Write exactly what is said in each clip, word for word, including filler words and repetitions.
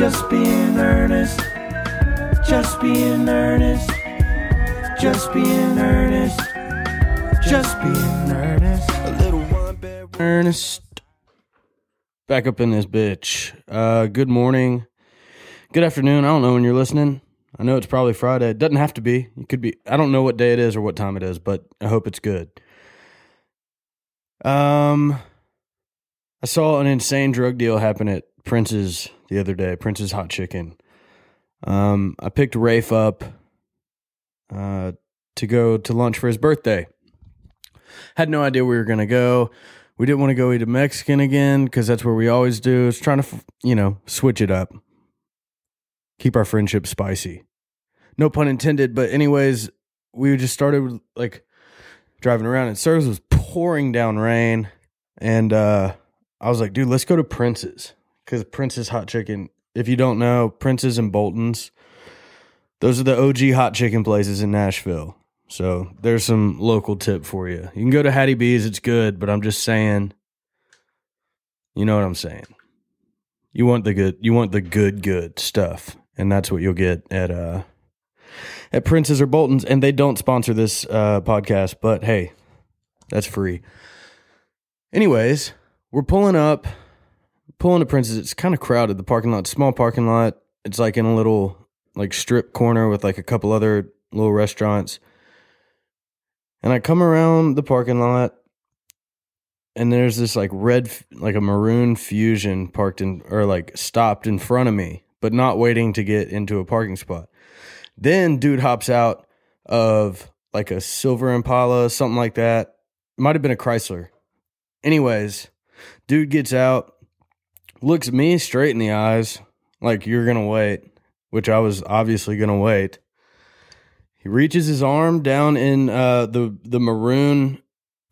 Just being earnest. Just being earnest. Just being earnest. Just being earnest. A little one bed. Earnest. Back up in this bitch. Uh, good morning. Good afternoon. I don't know when you're listening. I know it's probably Friday. It doesn't have to be. It could be. I don't know what day it is or what time it is, but I hope it's good. Um, I saw an insane drug deal happen at Prince's the other day. Prince's Hot Chicken. Um, I picked Rafe up uh, to go to lunch for his birthday. Had no idea where we were going to go. We didn't want to go eat a Mexican again because that's where we always do. It's trying to, you know, switch it up. Keep our friendship spicy. No pun intended, but anyways, we just started with, like, driving around and service was pouring down rain. And uh, I was like, dude, let's go to Prince's. Because Prince's Hot Chicken, if you don't know, Prince's and Bolton's, those are the O G hot chicken places in Nashville. So there's some local tip for you. You can go to Hattie B's, it's good, but I'm just saying, you know what I'm saying. You want the good, you want the good, good stuff. And that's what you'll get at uh, at Prince's or Bolton's. And they don't sponsor this uh, podcast, but hey, that's free. Anyways, we're pulling up, pulling to Prince's. It's kind of crowded. The parking lot, small parking lot. It's like in a little like strip corner with like a couple other little restaurants. And I come around the parking lot. And there's this like red, like a maroon Fusion parked in, or like stopped in front of me, but not waiting to get into a parking spot. Then dude hops out of like a silver Impala, something like that. Might have been a Chrysler. Anyways, dude gets out, looks me straight in the eyes, like you're going to wait, which I was obviously going to wait. He reaches his arm down in uh, the, the maroon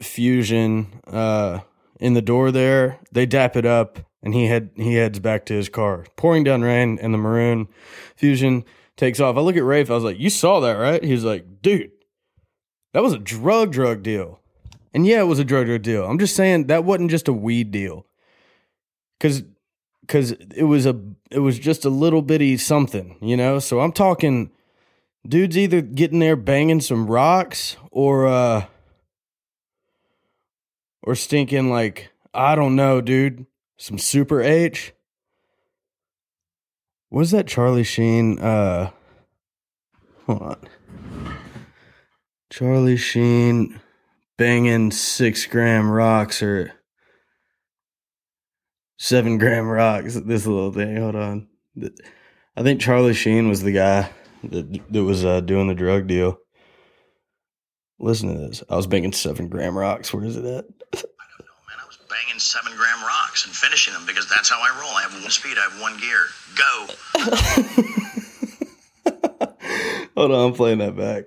Fusion uh in the door there. They dap it up and he head he heads back to his car. Pouring down rain, and the maroon Fusion takes off. I look at Rafe, I was like, you saw that, right? He was like, dude, that was a drug drug deal. And yeah, it was a drug drug deal. I'm just saying that wasn't just a weed deal. Cause cause it was a it was just a little bitty something, you know? So I'm talking dudes either getting there banging some rocks or uh Or stinking like, I don't know, dude, some Super H. What is that Charlie Sheen? Uh, hold on. Charlie Sheen banging six gram rocks or seven gram rocks. This little thing. Hold on. I think Charlie Sheen was the guy that, that was uh, doing the drug deal. Listen to this. I was banging seven gram rocks. Where is it at? I don't know, man. I was banging seven gram rocks and finishing them because that's how I roll. I have one speed. I have one gear. Go. Hold on. I'm playing that back.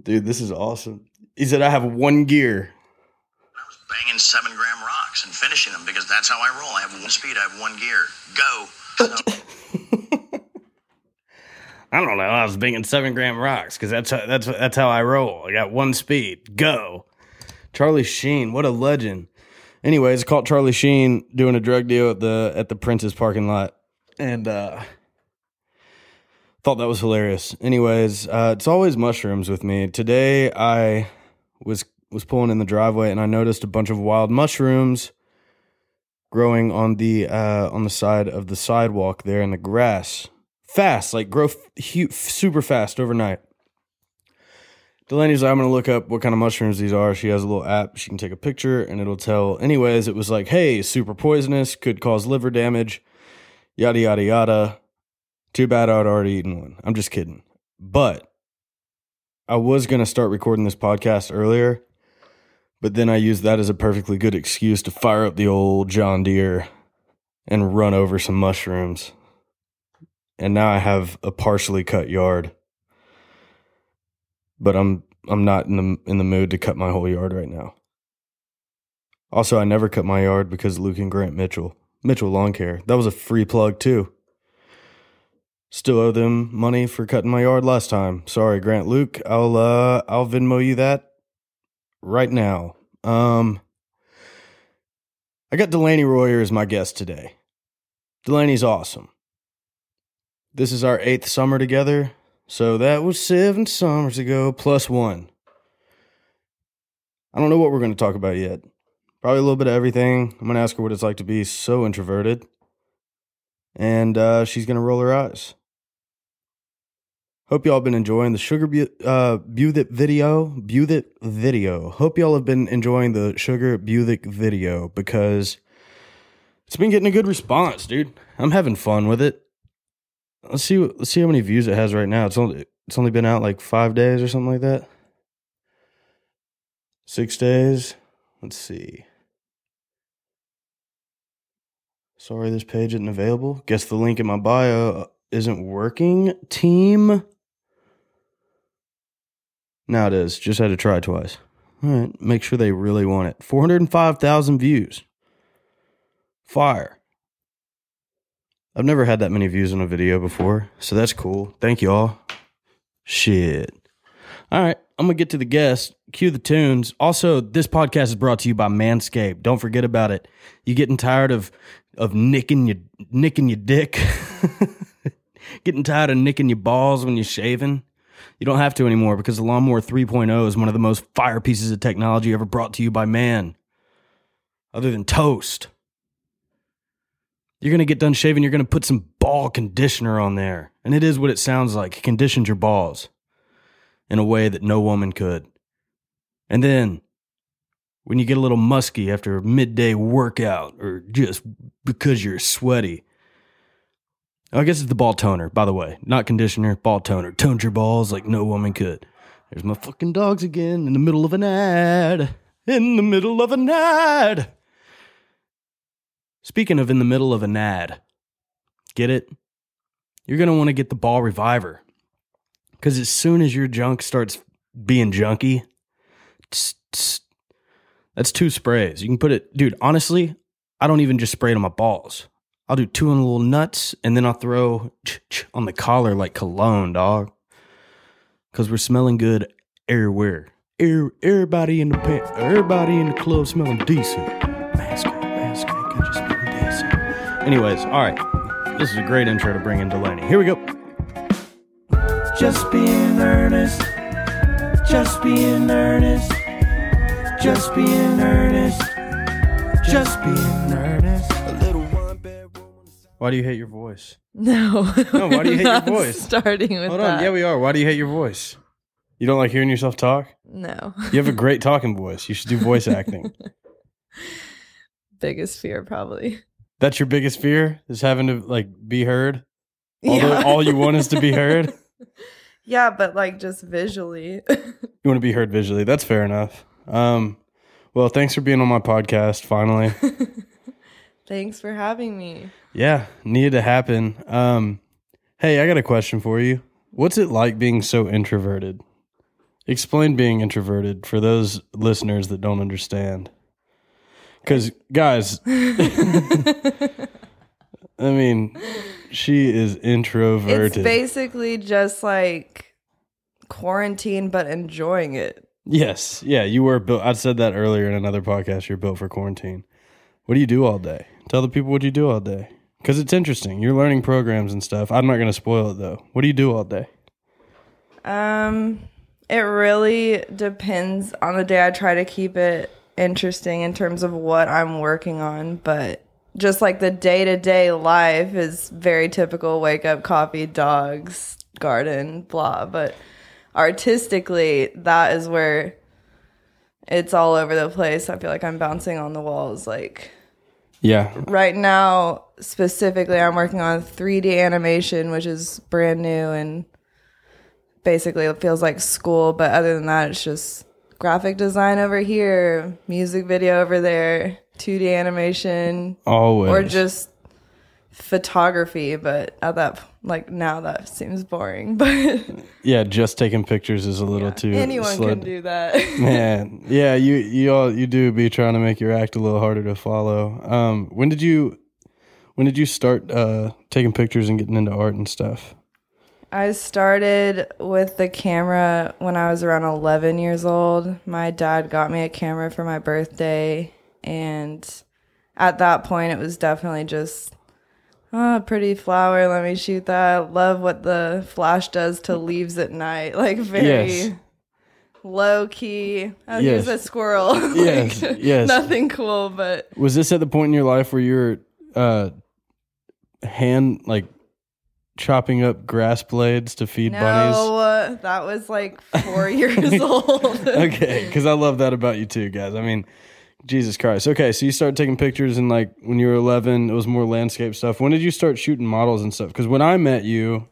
Dude, this is awesome. He said, I have one gear. I was banging seven gram rocks and finishing them because that's how I roll. I have one speed. I have one gear. Go. So- I don't know. I was banging seven gram rocks because that's how, that's that's how I roll. I got one speed. Go, Charlie Sheen. What a legend. Anyways, caught Charlie Sheen doing a drug deal at the at the Prince's parking lot, and uh, thought that was hilarious. Anyways, uh, it's always mushrooms with me. Today I was was pulling in the driveway and I noticed a bunch of wild mushrooms growing on the uh, on the side of the sidewalk there in the grass. Fast, like grow f- super fast overnight. Delaney's like, I'm going to look up what kind of mushrooms these are. She has a little app. She can take a picture and it'll tell. Anyways, it was like, hey, super poisonous, could cause liver damage, yada, yada, yada. Too bad I'd already eaten one. I'm just kidding. But I was going to start recording this podcast earlier, but then I used that as a perfectly good excuse to fire up the old John Deere and run over some mushrooms. And now I have a partially cut yard, but I'm I'm not in the in the mood to cut my whole yard right now. Also, I never cut my yard because Luke and Grant Mitchell, Mitchell Lawn Care, that was a free plug too. Still owe them money for cutting my yard last time. Sorry, Grant, Luke. I'll uh I'll Venmo you that right now. Um, I got Delaney Royer as my guest today. Delaney's awesome. This is our eighth summer together, so that was seven summers ago plus one. I don't know what we're going to talk about yet. Probably a little bit of everything. I'm going to ask her what it's like to be so introverted, and uh, she's going to roll her eyes. Hope y'all been enjoying the Sugar Bu- uh, Buthic video. Buthic video. Hope y'all have been enjoying the Sugar Buthic video because it's been getting a good response, dude. I'm having fun with it. Let's see. Let's see how many views it has right now. It's only it's only been out like five days or something like that. Six days. Let's see. Sorry, this page isn't available. Guess the link in my bio isn't working. Team. Now it is. Just had to try twice. All right. Make sure they really want it. Four hundred and five thousand views. Fire. I've never had that many views on a video before, so that's cool. Thank y'all. Shit. All right, I'm going to get to the guest. Cue the tunes. Also, this podcast is brought to you by Manscaped. Don't forget about it. You getting tired of of nicking your nicking your dick? Getting tired of nicking your balls when you're shaving? You don't have to anymore because the Lawnmower three point oh is one of the most fire pieces of technology ever brought to you by man. Other than toast. You're going to get done shaving. You're going to put some ball conditioner on there. And it is what it sounds like. It conditions your balls in a way that no woman could. And then when you get a little musky after a midday workout or just because you're sweaty. I guess it's the ball toner, by the way. Not conditioner, ball toner. Toned your balls like no woman could. There's my fucking dogs again in the middle of an ad. In the middle of an ad. Speaking of in the middle of an ad, get it? You're going to want to get the ball reviver because as soon as your junk starts being junky, tss, tss, that's two sprays. You can put it, dude, honestly, I don't even just spray it on my balls. I'll do two on the little nuts and then I'll throw on the collar like cologne, dog, because we're smelling good everywhere. Air, everybody in the pants, everybody in the club smelling decent. Mask. Anyways, all right. This is a great intro to bring in Delaney. Here we go. Just being earnest. Just being earnest. Just being earnest. Just being earnest. A little one bedroom. Why do you hate your voice? No. No, why do you hate your voice? Starting with Hold on. That. Yeah, we are. Why do you hate your voice? You don't like hearing yourself talk? No. You have a great talking voice. You should do voice acting. Biggest fear, probably. That's your biggest fear, is having to like be heard? Although yeah. All you want is to be heard? Yeah, but like just visually. You want to be heard visually. That's fair enough. Um, well, thanks for being on my podcast, finally. Thanks for having me. Yeah, needed to happen. Um, hey, I got a question for you. What's it like being so introverted? Explain being introverted for those listeners that don't understand. Because, guys, I mean, she is introverted. It's basically just like quarantine, but enjoying it. Yes. Yeah, you were built. I said that earlier in another podcast. You're built for quarantine. What do you do all day? Tell the people what you do all day. Because it's interesting. You're learning programs and stuff. I'm not going to spoil it, though. What do you do all day? Um, it really depends on the day. I try to keep it interesting in terms of what I'm working on, but just like the day-to-day life is very typical: wake up, coffee, dogs, garden, blah. But artistically, that is where it's all over the place. I feel like I'm bouncing on the walls. Like, yeah, right now specifically I'm working on three D animation, which is brand new and basically it feels like school, but other than that it's just graphic design over here, music video over there, two D animation, always, or just photography. But at that, like now, that seems boring. But yeah, just taking pictures is a little yeah, too. Anyone slid. Can do that, man. Yeah, you you all you do be trying to make your act a little harder to follow. Um, when did you when did you start uh, taking pictures and getting into art and stuff? I started with the camera when I was around eleven years old. My dad got me a camera for my birthday, and at that point, it was definitely just ah, oh, pretty flower, let me shoot that. Love what the flash does to leaves at night. Like, very yes. low key. I'll yes. use a squirrel. Yes, like, yes. Nothing cool, but... Was this at the point in your life where you were uh, hand, like, chopping up grass blades to feed no, bunnies? No, uh, that was, like, four years old. Okay, because I love that about you too, guys. I mean... Jesus Christ. Okay, so you started taking pictures, and like when you were eleven, it was more landscape stuff. When did you start shooting models and stuff? Because when I met you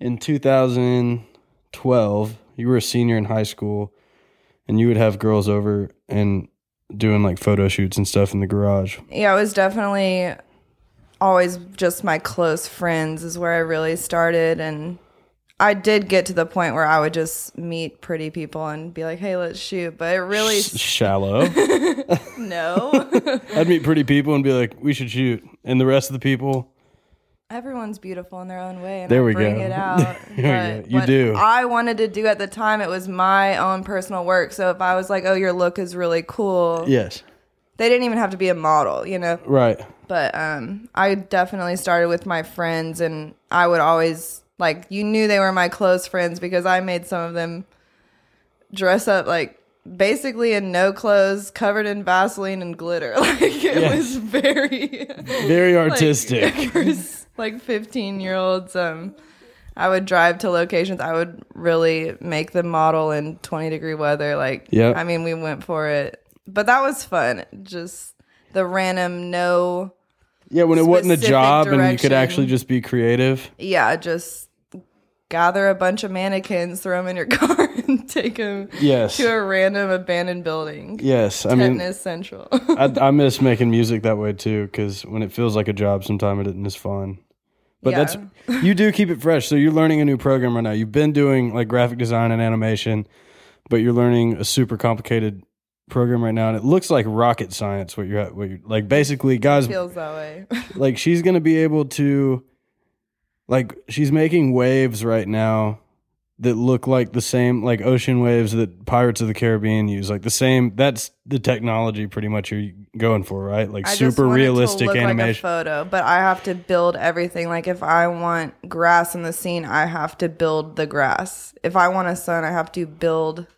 in two thousand twelve, you were a senior in high school, and you would have girls over and doing like photo shoots and stuff in the garage. Yeah, it was definitely always just my close friends is where I really started, and I did get to the point where I would just meet pretty people and be like, hey, let's shoot. But it really... S- shallow. No. I'd meet pretty people and be like, we should shoot. And the rest of the people... Everyone's beautiful in their own way. And there we bring go. It out. There we go. You do. I wanted to do at the time, it was my own personal work. So if I was like, oh, your look is really cool. Yes. They didn't even have to be a model, you know? Right. But um, I definitely started with my friends, and I would always... Like, you knew they were my close friends because I made some of them dress up, like, basically in no clothes, covered in Vaseline and glitter. Like, it yes. was very... Very artistic. Like, for, like, fifteen-year-olds, um, I would drive to locations. I would really make them model in twenty-degree weather. Like, yep. I mean, we went for it. But that was fun. Just the random no... Yeah, when it wasn't a job direction. And you could actually just be creative. Yeah, just... Gather a bunch of mannequins, throw them in your car, and take them yes. to a random abandoned building. Yes, I mean, Tetanus Central. I, I miss making music that way too, because when it feels like a job, sometimes it isn't as fun. But yeah. that's you do keep it fresh. So you're learning a new program right now. You've been doing like graphic design and animation, but you're learning a super complicated program right now, and it looks like rocket science. What you're, what you're like, basically, guys. It feels that way. Like she's gonna be able to. Like, she's making waves right now that look like the same, like, ocean waves that Pirates of the Caribbean use. Like, the same, that's the technology pretty much you're going for, right? Like, I super realistic to look animation. Like a photo, but I have to build everything. Like, if I want grass in the scene, I have to build the grass. If I want a sun, I have to build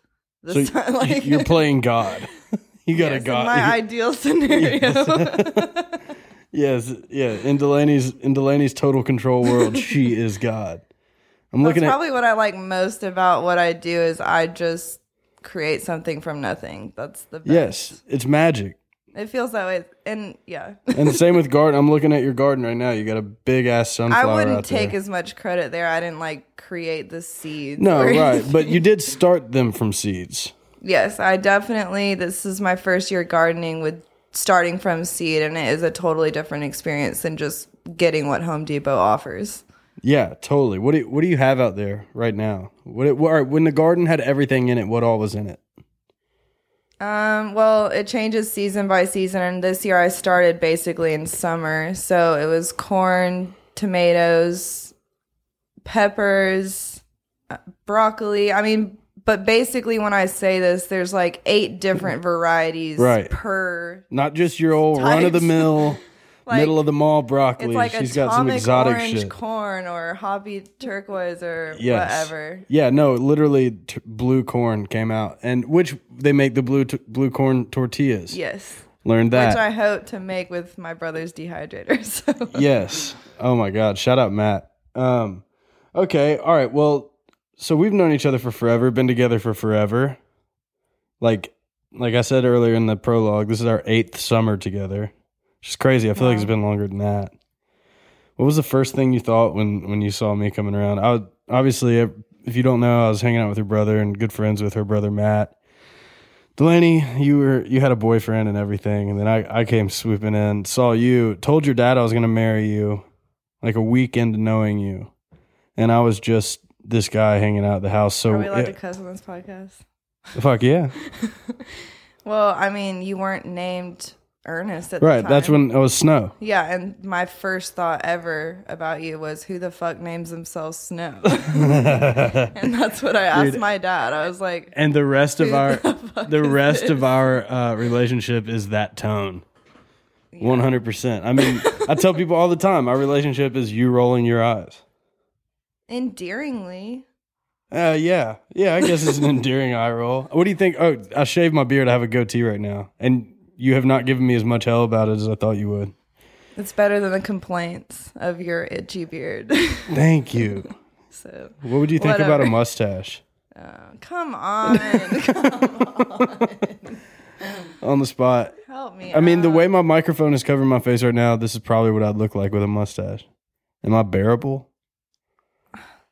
the so sun. Like, you're playing God. You got yes, a God. My ideal scenario. Yes. Yes, yeah. In Delaney's in Delaney's total control world, she is God. I'm looking That's at probably what I like most about what I do is I just create something from nothing. That's the best. Yes, it's magic. It feels that way, and yeah. And the same with garden. I'm looking at your garden right now. You got a big ass sunflower. I wouldn't out take there. As much credit there. I didn't like create the seeds. No, right, anything. But you did start them from seeds. Yes, I definitely. This is my first year gardening with. Starting from seed, and it is a totally different experience than just getting what Home Depot offers. Yeah, totally. What do you, what do you have out there right now? What, what when the garden had everything in it, what all was in it? Um, well, it changes season by season, and this year I started basically in summer, so it was corn, tomatoes, peppers, broccoli. I mean, but basically, when I say this, there's like eight different varieties right. per. Not just your old run of the mill, like, middle of the mall broccoli. It's like she's got some exotic orange shit. Corn or hobby turquoise or yes. whatever. Yeah, no, literally t- blue corn came out, and which they make the blue t- blue corn tortillas. Yes, learned that. Which I hope to make with my brother's dehydrator. So. Yes. Oh my God! Shout out Matt. Um, okay. All right. Well. So we've known each other for forever, been together for forever. Like like I said earlier in the prologue, this is our eighth summer together. Which is crazy. I feel wow. like it's been longer than that. What was the first thing you thought when, when you saw me coming around? I would, obviously, if you don't know, I was hanging out with her brother and good friends with her brother, Matt. Delaney, you were you had a boyfriend and everything. And then I, I came swooping in, saw you, told your dad I was going to marry you like a week into knowing you. And I was just... This guy hanging out at the house. So are we allowed it, to cuss on this podcast? Fuck yeah. Well, I mean, you weren't named Ernest at right, the time. Right, that's when it was Snow. Yeah, and my first thought ever about you was, who the fuck names themselves Snow? And that's what I asked Dude, my dad. I was like, and the rest of our the, the rest this? of our uh, relationship is that tone. one hundred percent. I mean, I tell people all the time, our relationship is you rolling your eyes. Endearingly. Uh, yeah. Yeah, I guess it's an endearing eye roll. What do you think? Oh, I shaved my beard. I have a goatee right now. And you have not given me as much hell about it as I thought you would. It's better than the complaints of your itchy beard. Thank you. So, what would you think whatever. about a mustache? Oh, come on. Come on. On the spot. Help me I out. mean, the way my microphone is covering my face right now, this is probably what I'd look like with a mustache. Am I bearable?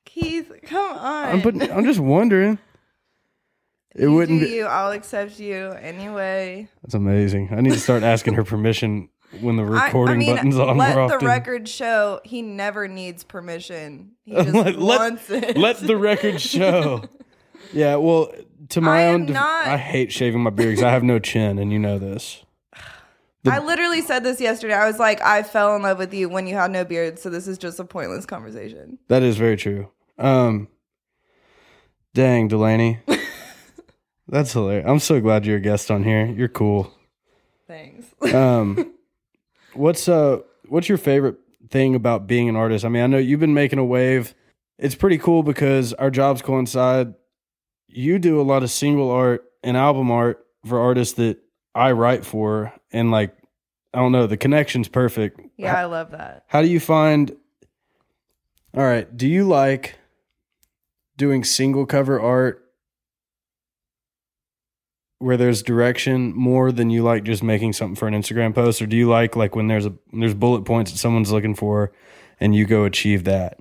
Keith, come on. I'm, putting, I'm just wondering. It you wouldn't do be- you. I'll accept you anyway. That's amazing. I need to start asking her permission when the recording I, I mean, button's on. Let the often. record show he never needs permission. He just let, wants let, it. Let the record show. Yeah, well, to my I own, def- not- I hate shaving my beard because I have no chin, and you know this. The- I literally said this yesterday. I was like, I fell in love with you when you had no beard, so this is just a pointless conversation. That is very true. Um, dang, Delaney. That's hilarious. I'm so glad you're a guest on here. You're cool. Thanks. Um, what's uh, what's your favorite thing about being an artist? I mean, I know you've been making a wave. It's pretty cool because our jobs coincide. You do a lot of single art and album art for artists that I write for, and like, I don't know, the connection's perfect. Yeah, how, I love that. How do you find, all right, do you like doing single cover art where there's direction more than you like just making something for an Instagram post? Or do you like, like when there's a, when there's bullet points that someone's looking for and you go achieve that?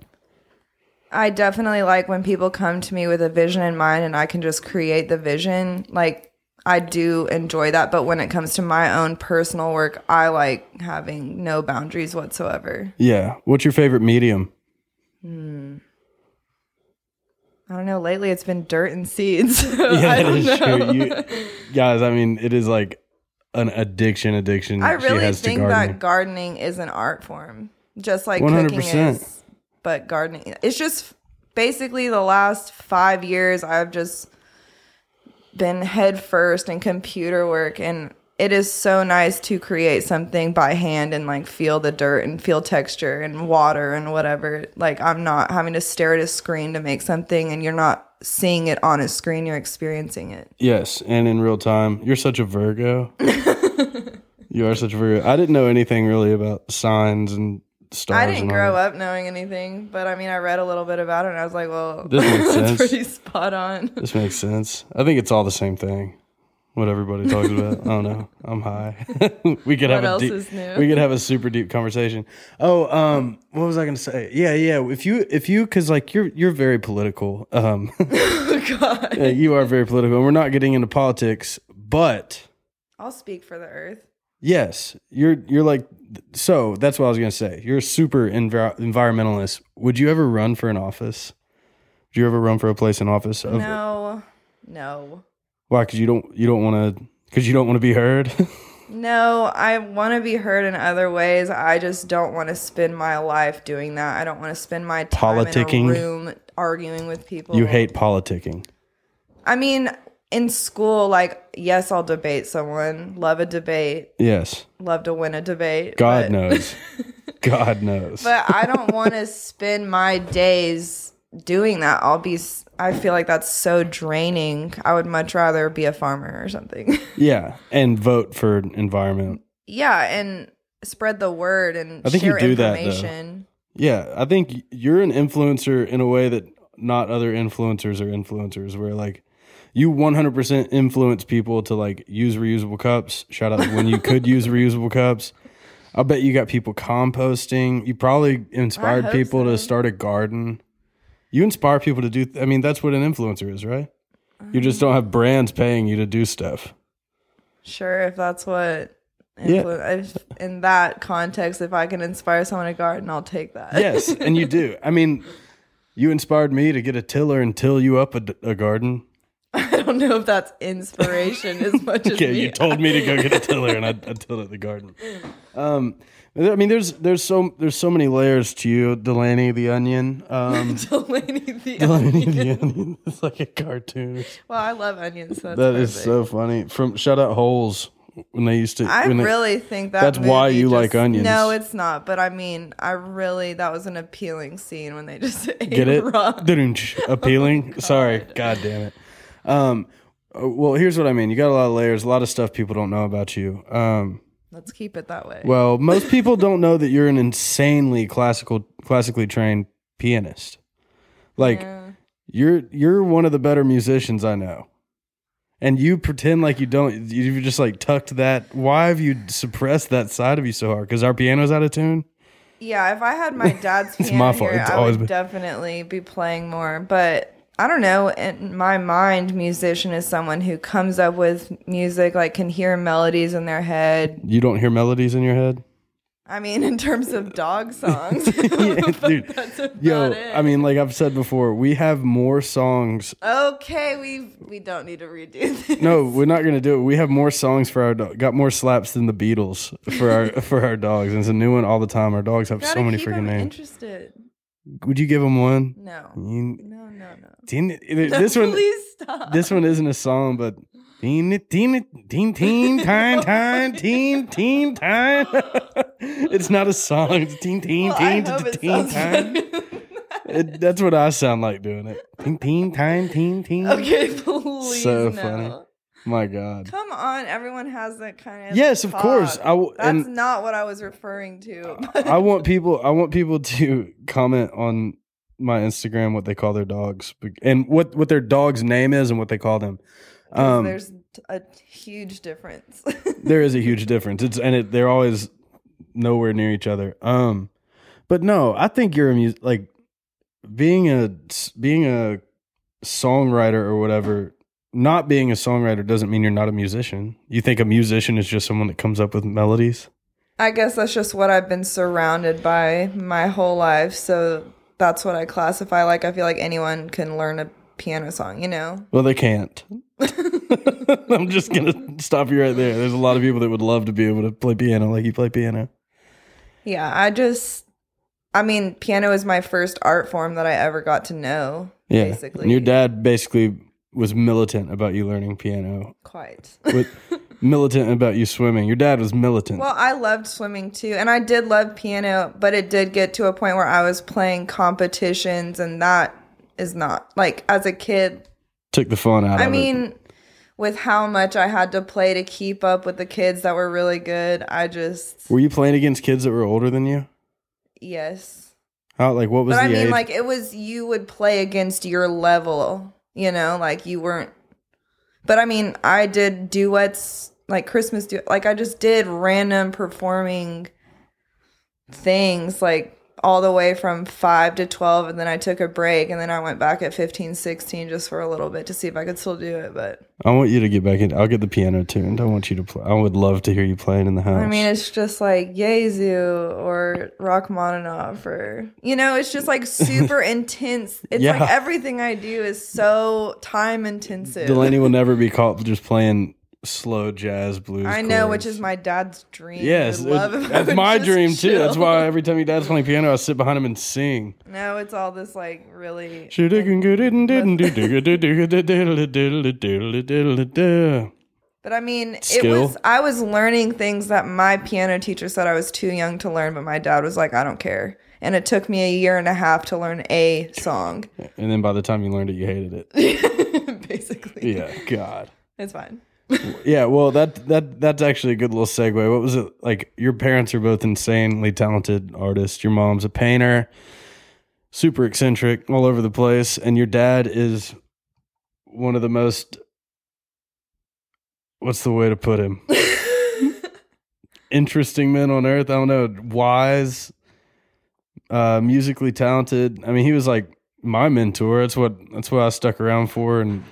I definitely like when people come to me with a vision in mind and I can just create the vision. Like, I do enjoy that. But when it comes to my own personal work, I like having no boundaries whatsoever. Yeah. What's your favorite medium? Hmm. I don't know. Lately, it's been dirt and seeds. So yeah, I don't that is know. true. You, guys, I mean, it is like an addiction, addiction. I really she has think to gardening. that gardening is an art form, just like one hundred percent cooking is. But gardening, it's just basically the last five years I've just been head first in computer work. And it is so nice to create something by hand and like feel the dirt and feel texture and water and whatever. Like, I'm not having to stare at a screen to make something, and you're not seeing it on a screen. You're experiencing it. Yes. And in real time. You're such a Virgo. You are such a Virgo. I didn't know anything really about signs and I didn't grow up knowing anything, but I mean, I read a little bit about it, and I was like, well, this makes sense. Pretty spot on. This makes sense. I think it's all the same thing, what everybody talks about. I don't know. I'm high. we could what have else a deep, is new? We could have a super deep conversation. Oh, um, what was I going to say? Yeah, yeah. If you, if you, because like you're, you're very political. Um, oh, God. Yeah, you are very political, and we're not getting into politics, but I'll speak for the earth. Yes, you're you're like, so that's what I was going to say. You're a super envir- environmentalist. Would you ever run for an office? Would you ever run for a place in office? Of, no, no. Why? Because you don't you don't want to because you don't want to be heard. No, I want to be heard in other ways. I just don't want to spend my life doing that. I don't want to spend my time politicking. in a room arguing with people. You hate politicking. I mean. In school, like, yes, I'll debate someone. Love a debate. Yes. Love to win a debate. God but, knows. God knows. But I don't want to spend my days doing that. I'll be, I feel like that's so draining. I would much rather be a farmer or something. Yeah. And vote for environment. Yeah. And spread the word and I think share you do information. That, yeah. I think you're an influencer in a way that not other influencers are influencers, where like, you one hundred percent influence people to like use reusable cups. Shout out when you could use reusable cups. I bet you got people composting. You probably inspired people so. to start a garden. You inspire people to do. Th- I mean, that's what an influencer is, right? Um, you just don't have brands paying you to do stuff. Sure, if that's what. Influ- yeah. If, in that context, if I can inspire someone to garden, I'll take that. Yes, and you do. I mean, you inspired me to get a tiller and till you up a, a garden. I don't know if that's inspiration as much as okay, me. You told me to go get a tiller, and I, I tilled at the garden. Um, I mean, there's there's so there's so many layers to you, Delaney the Onion. Um, Delaney the Delaney Onion. Delaney the Onion. It's like a cartoon. Well, I love onions. So that's that perfect. Is so funny. From shout out Holes. when they used to. I they, really think that that's why you just, like onions. No, it's not. But I mean, I really that was an appealing scene when they just ate get it raw. Appealing. Oh, God. Sorry, God damn it. Um, well, here's what I mean. You got a lot of layers, a lot of stuff people don't know about you. Um, Let's keep it that way. Well, most people don't know that you're an insanely classical, classically trained pianist. Like yeah. you're you're one of the better musicians I know. And you pretend like you don't, you've just like tucked that. Why have you suppressed that side of you so hard? Because our piano's out of tune? Yeah, if I had my dad's piano, it's my fault. Here, it's I always would been. Definitely be playing more. But I don't know, in my mind, musician is someone who comes up with music, like can hear melodies in their head. You don't hear melodies in your head? I mean, in terms of dog songs. Yeah, dude. That's about Yo, it. I mean, like I've said before, we have more songs. Okay, we we don't need to redo this. No, we're not going to do it. We have more songs for our dog. Got more slaps than the Beatles for our for our dogs. And it's a new one all the time. Our dogs have Gotta so many keep freaking them names. Interested. Would you give them one? No. You, no, no, no. Din, no this one, please stop. This one isn't a song, but... Teen, teen, teen, teen, time, time, teen, teen, time. It's not a song. It's teen, teen, well, teen, teen, teen, time. It, that's what I sound like doing it. Teen, teen, time, teen, teen. Okay, please. So no. funny. My God. Come on. Everyone has that kind of Yes, talk. Of course. I w- that's not what I was referring to. I want people. I want people to comment on my Instagram what they call their dogs and what, what their dog's name is and what they call them. Um, there's a huge difference. There is a huge difference. It's and it, they're always nowhere near each other. Um, but no, I think you're a mu- like being a being a songwriter or whatever. Not being a songwriter doesn't mean you're not a musician. You think a musician is just someone that comes up with melodies? I guess that's just what I've been surrounded by my whole life. So that's what I classify. Like I feel like anyone can learn a piano song, you know? Well, they can't. I'm just gonna stop you right there. There's a lot of people that would love to be able to play piano like you play piano. Yeah, I just I mean piano is my first art form that I ever got to know. Yeah, basically. And your dad basically was militant about you learning piano. Quite. With, militant about you swimming. Your dad was militant. Well, I loved swimming too, and I did love piano, but it did get to a point where I was playing competitions, and that is not like as a kid took the fun out I of mean, it. I mean, with how much I had to play to keep up with the kids that were really good, I just... Were you playing against kids that were older than you? Yes. How, like, what was but the I mean, age? Like, it was... You would play against your level, you know? Like, you weren't... But, I mean, I did duets, like, Christmas duets. Like, I just did random performing things, like... all the way from five to twelve, and then I took a break, and then I went back at fifteen, sixteen just for a little bit to see if I could still do it. But I want you to get back in. I'll get the piano tuned. I want you to play. I would love to hear you playing in the house. I mean, it's just like Yezu or Rachmaninoff or, you know, it's just like super intense. It's yeah. like everything I do is so time intensive. Delaney will never be caught just playing slow jazz blues I know chords. Which is my dad's dream. Yes, love it, that's my dream chill. Too. That's why every time your dad's playing piano I sit behind him and sing. No, it's all this like really but I mean Skill. It was I was learning things that my piano teacher said I was too young to learn, but my dad was like, I don't care. And it took me a year and a half to learn a song, and then by the time you learned it you hated it. Basically. Yeah, God, it's fine. Yeah, well, that that that's actually a good little segue. What was it like? Your parents are both insanely talented artists. Your mom's a painter, super eccentric, all over the place, and your dad is one of the most. What's the way to put him? Interesting men on earth. I don't know. Wise, uh, musically talented. I mean, he was like my mentor. That's what that's what I stuck around for, and.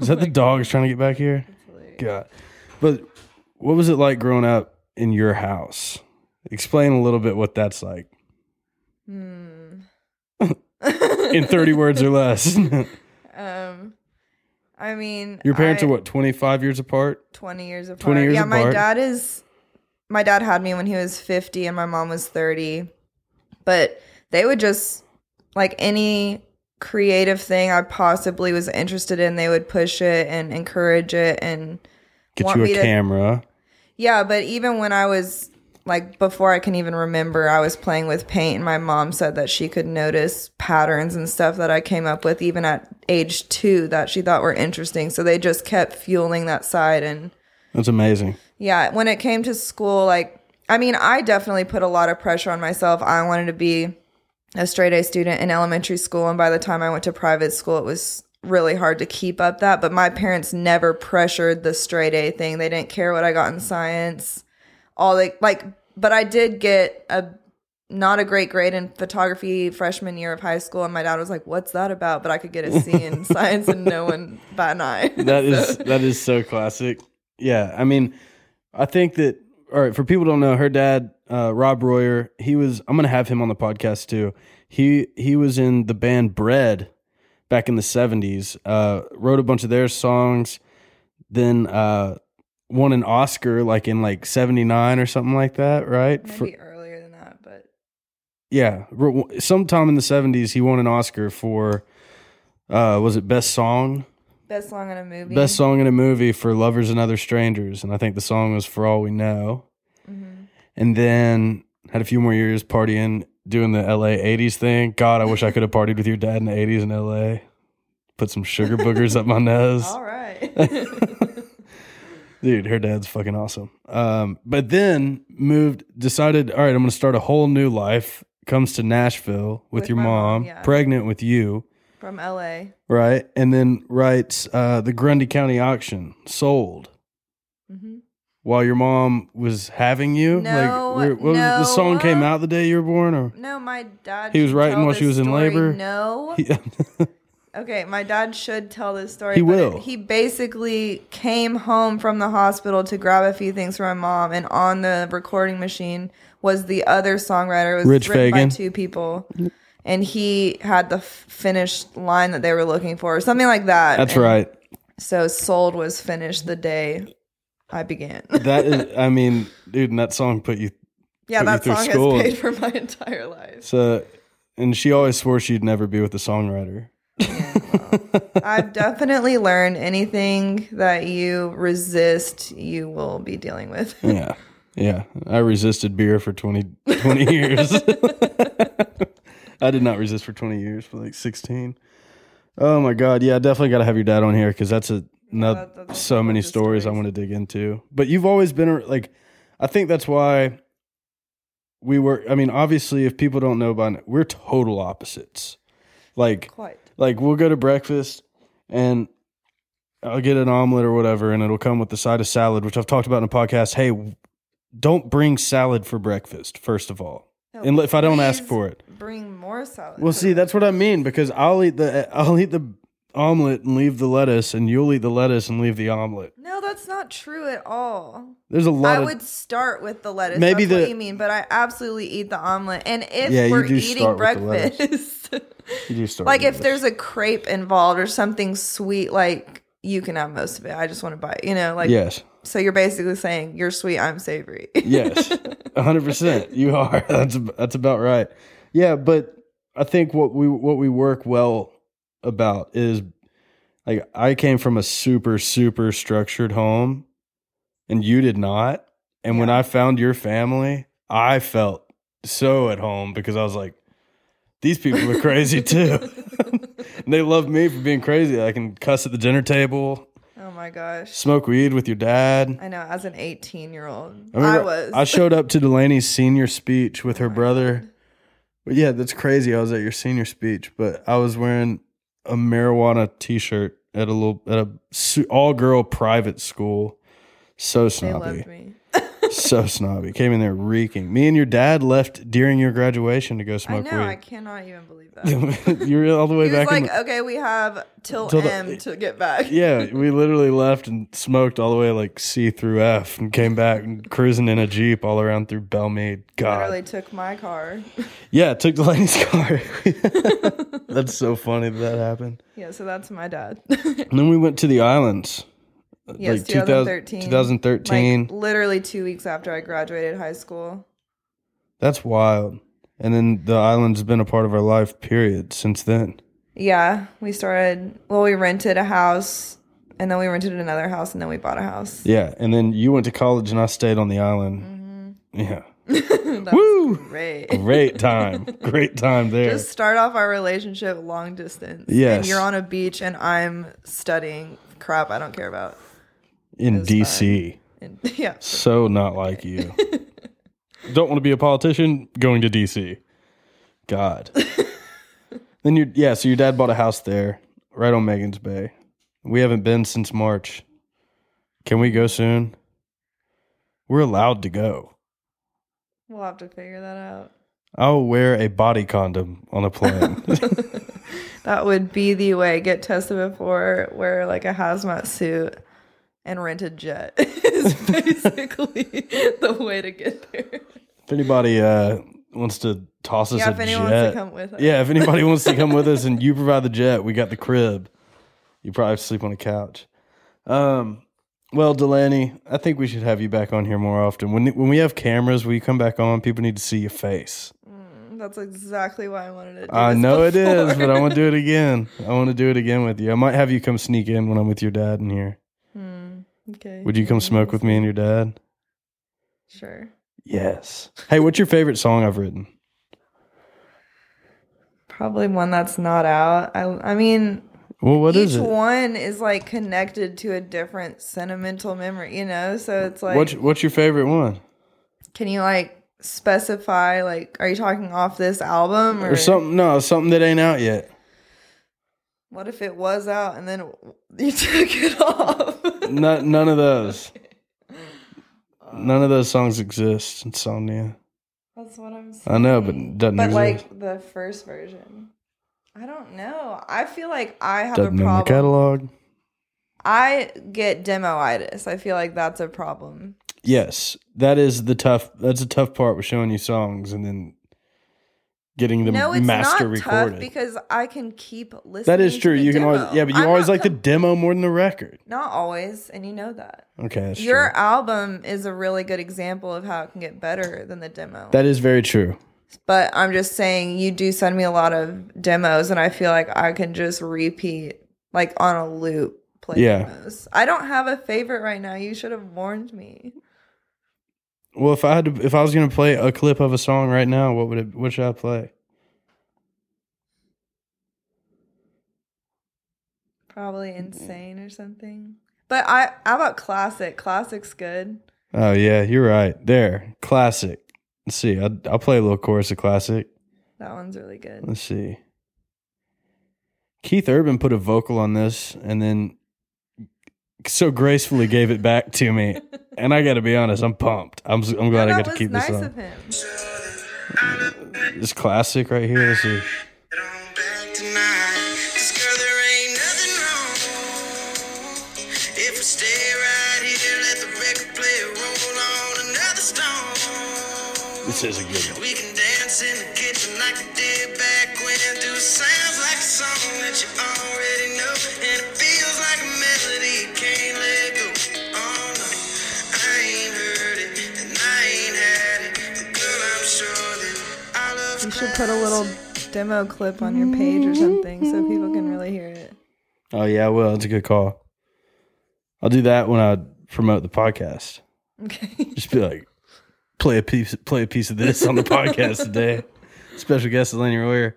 Is that oh the dogs God. Trying to get back here? God. But what was it like growing up in your house? Explain a little bit what that's like. Mm. In thirty words or less. um, I mean... Your parents I, are what, twenty-five years apart? twenty years apart. twenty years yeah, apart. my dad is... My dad had me when he was fifty and my mom was thirty. But they would just... Like any... creative thing I possibly was interested in, they would push it and encourage it, and get want you a me camera. To, yeah, but even when I was, like, before I can even remember, I was playing with paint, and my mom said that she could notice patterns and stuff that I came up with even at age two that she thought were interesting. So they just kept fueling that side. And that's amazing. Yeah, when it came to school, like, I mean, I definitely put a lot of pressure on myself. I wanted to be a straight A student in elementary school, and by the time I went to private school, it was really hard to keep up that. But my parents never pressured the straight A thing. They didn't care what I got in science. All they, like, but I did get a not a great grade in photography freshman year of high school, and my dad was like, "What's that about?" But I could get a C in science, and no one bat an eye. That is so. that is so classic. Yeah, I mean, I think that. All right, for people who don't know, her dad, uh, Rob Royer, he was, I'm going to have him on the podcast too. He he was in the band Bread back in the seventies, uh, wrote a bunch of their songs, then uh, won an Oscar like in like seventy-nine or something like that, right? Maybe for, earlier than that, but. Yeah, sometime in the seventies, he won an Oscar for, uh, was it Best Song? Best song in a movie. Best song in a movie for Lovers and Other Strangers. And I think the song was For All We Know. Mm-hmm. And then had a few more years partying, doing the L A eighties thing. God, I wish I could have partied with your dad in the eighties in L A. Put some sugar boogers up my nose. All right. Dude, her dad's fucking awesome. Um, but then moved, decided, all right, I'm going to start a whole new life. Comes to Nashville with, with your mom, mom yeah. pregnant with you. From L A. Right. And then writes uh, the Grundy County Auction, sold. Mm-hmm. While your mom was having you? No, like, what was, no. The song came out the day you were born? Or? No, my dad. He was writing while she was story. in labor? No. He, okay, my dad should tell this story. He will. He basically came home from the hospital to grab a few things for my mom, and on the recording machine was the other songwriter. It was Rich written Fagan. by two people. And he had the f- finished line that they were looking for, or something like that. That's and right. So Sold was finished the day I began. That is, I mean, dude, and that song put you Yeah, put that you song school. has paid for my entire life. So, and she always swore she'd never be with a songwriter. Yeah, well, I've definitely learned anything that you resist, you will be dealing with. Yeah, yeah. I resisted beer for twenty, twenty years. I did not resist for twenty years, for like sixteen. Oh my God. Yeah, I definitely got to have your dad on here because that's a not yeah, that, that's so many stories, stories I want to dig into. But you've always been like, I think that's why we were, I mean, obviously, if people don't know about it, we're total opposites. Like, Quite. like we'll go to breakfast and I'll get an omelet or whatever, and it'll come with the side of salad, which I've talked about in a podcast. Hey, don't bring salad for breakfast, first of all. No, and if I don't ask for it, bring more salad. Well, see, that's what I mean, because I'll eat the I'll eat the omelet and leave the lettuce, and you'll eat the lettuce and leave the omelet. No, that's not true at all. There's a lot. I of, would start with the lettuce. Maybe that's the, what you mean, but I absolutely eat the omelet. And if yeah, we're eating breakfast, you do start like with if lettuce. There's a crepe involved or something sweet, like you can have most of it. I just want to bite. You know, like yes. So you're basically saying you're sweet, I'm savory. Yes, a hundred percent. You are. That's that's about right. Yeah, but I think what we what we work well about is like I came from a super super structured home, and you did not. And yeah. when I found your family, I felt so at home because I was like, these people are crazy too, and they love me for being crazy. I can cuss at the dinner table. Oh my gosh. Smoke weed with your dad. I know, as an eighteen-year-old. I, I was. I showed up to Delaney's senior speech with her oh brother. God. But yeah, that's crazy. I was at your senior speech, but I was wearing a marijuana t-shirt at a little at a all-girl private school. So snobby. They loved me. So snobby. Came in there reeking. Me and your dad left during your graduation to go smoke weed. I know, weed. I cannot even believe that. You're all the way he back. He was like, in, okay, we have till, till M the, to get back. Yeah, we literally left and smoked all the way like C through F and came back and cruising in a Jeep all around through Belmead. God. Literally took my car. Yeah, took the lady's car. That's so funny that that happened. Yeah, so that's my dad. And then we went to the islands. Yes, like twenty thirteen. twenty thirteen. Like literally two weeks after I graduated high school. That's wild. And then the island's been a part of our life, period, since then. Yeah. We started, well, we rented a house And then we rented another house, and then we bought a house. Yeah, and then you went to college, and I stayed on the island. Mm-hmm. Yeah. That Woo! Great. Great time. Great time there. Just start off our relationship long distance. Yes. And you're on a beach, and I'm studying crap I don't care about. In D C. In, yeah. So not like you. Don't want to be a politician? Going to D C. God. Then you, yeah, so your dad bought a house there, right on Megan's Bay. We haven't been since March. Can we go soon? We're allowed to go. We'll have to figure that out. I'll wear a body condom on a plane. That would be the way. Get tested before, wear like a hazmat suit, and rent a jet. Is basically the way to get there. If anybody uh, wants to toss us yeah, a jet. Yeah, if anyone wants to come with us. Yeah, if anybody wants to come with us and you provide the jet, we got the crib. You probably sleep on a couch. Um, well, Delaney, I think we should have you back on here more often. When when we have cameras, when you come back on, people need to see your face. Mm, that's exactly why I wanted to do it. I know before. It is, but I want to do it again. I want to do it again with you. I might have you come sneak in when I'm with your dad in here. Mm, okay. Would you come smoke with me and your dad? Sure. Yes. Hey, what's your favorite song I've written? Probably one that's not out. I I mean... Well, what Each is it? Each one is like connected to a different sentimental memory, you know? So it's like... What's, what's your favorite one? Can you like specify, like, are you talking off this album? Or, or something, no, something that ain't out yet. What if it was out and then you took it off? no, none of those. Okay. None of those songs exist, Insomnia. That's what I'm saying. I know, but it doesn't but exist. But like the first version. I don't know. I feel like I have Doesn't a problem. The catalog. I get demoitis. I feel like that's a problem. Yes, that is the tough. That's a tough part with showing you songs and then getting them no, it's master not recorded. Tough because I can keep listening. That is true. To the you demo. Can always, yeah, but you I'm always like t- the demo more than the record. Not always, and you know that. Okay, that's your true. Album is a really good example of how it can get better than the demo. That is very true. But I'm just saying, you do send me a lot of demos, and I feel like I can just repeat, like, on a loop, play yeah. demos. I don't have a favorite right now. You should have warned me. Well, if I had to, if I was going to play a clip of a song right now, what would it? What should I play? Probably Insane or something. But I, how about classic? Classic's good. Oh, yeah, you're right. There, classic. Let's see. I'll, I'll play a little chorus of classic. That one's really good. Let's see. Keith Urban put a vocal on this and then so gracefully gave it back to me. And I got to be honest, I'm pumped. I'm I'm glad no, I got to keep nice this on. That was nice of him. This classic right here. Let's see. This is a good one. We can dance in the kitchen like we did back when. Do sounds like a song that you already know. And it feels like a melody you can't let go. Oh no, I ain't heard it and I ain't had it. But girl, I'm sure that I love. You should put a little demo clip on your page or something so people can really hear it. Oh yeah, I will. That's a good call. I'll do that when I promote the podcast. Okay. Just be like, Play a piece play a piece of this on the podcast today. Special guest, Delaney Royer.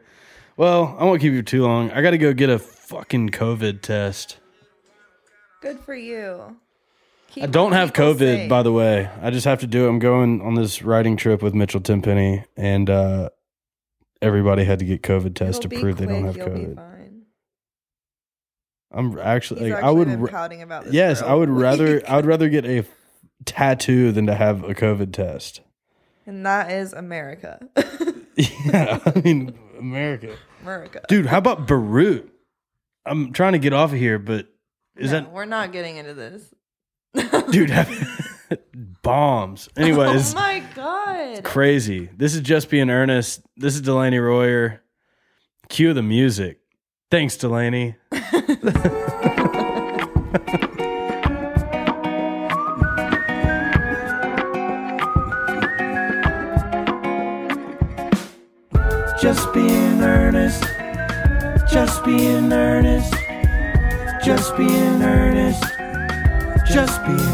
Well, I won't keep you too long. I got to go get a fucking COVID test. Good for you. Keep I don't have COVID, safe. By the way. I just have to do it. I'm going on this writing trip with Mitchell Timpenny, and uh, everybody had to get COVID tests It'll to prove quick. They don't have You'll COVID. Be fine. I'm actually, He's like, actually I would been pouting about this Yes, I would rather I would rather get a tattoo than to have a COVID test. And that is America. Yeah, I mean, America. America. Dude, how about Beirut? I'm trying to get off of here, but is no, that... We're not getting into this. Dude, have... bombs. Anyways. Oh my God. Crazy. This is Just Being Earnest. This is Delaney Royer. Cue the music. Thanks, Delaney. Just being earnest, just being earnest, Just being earnest. Just being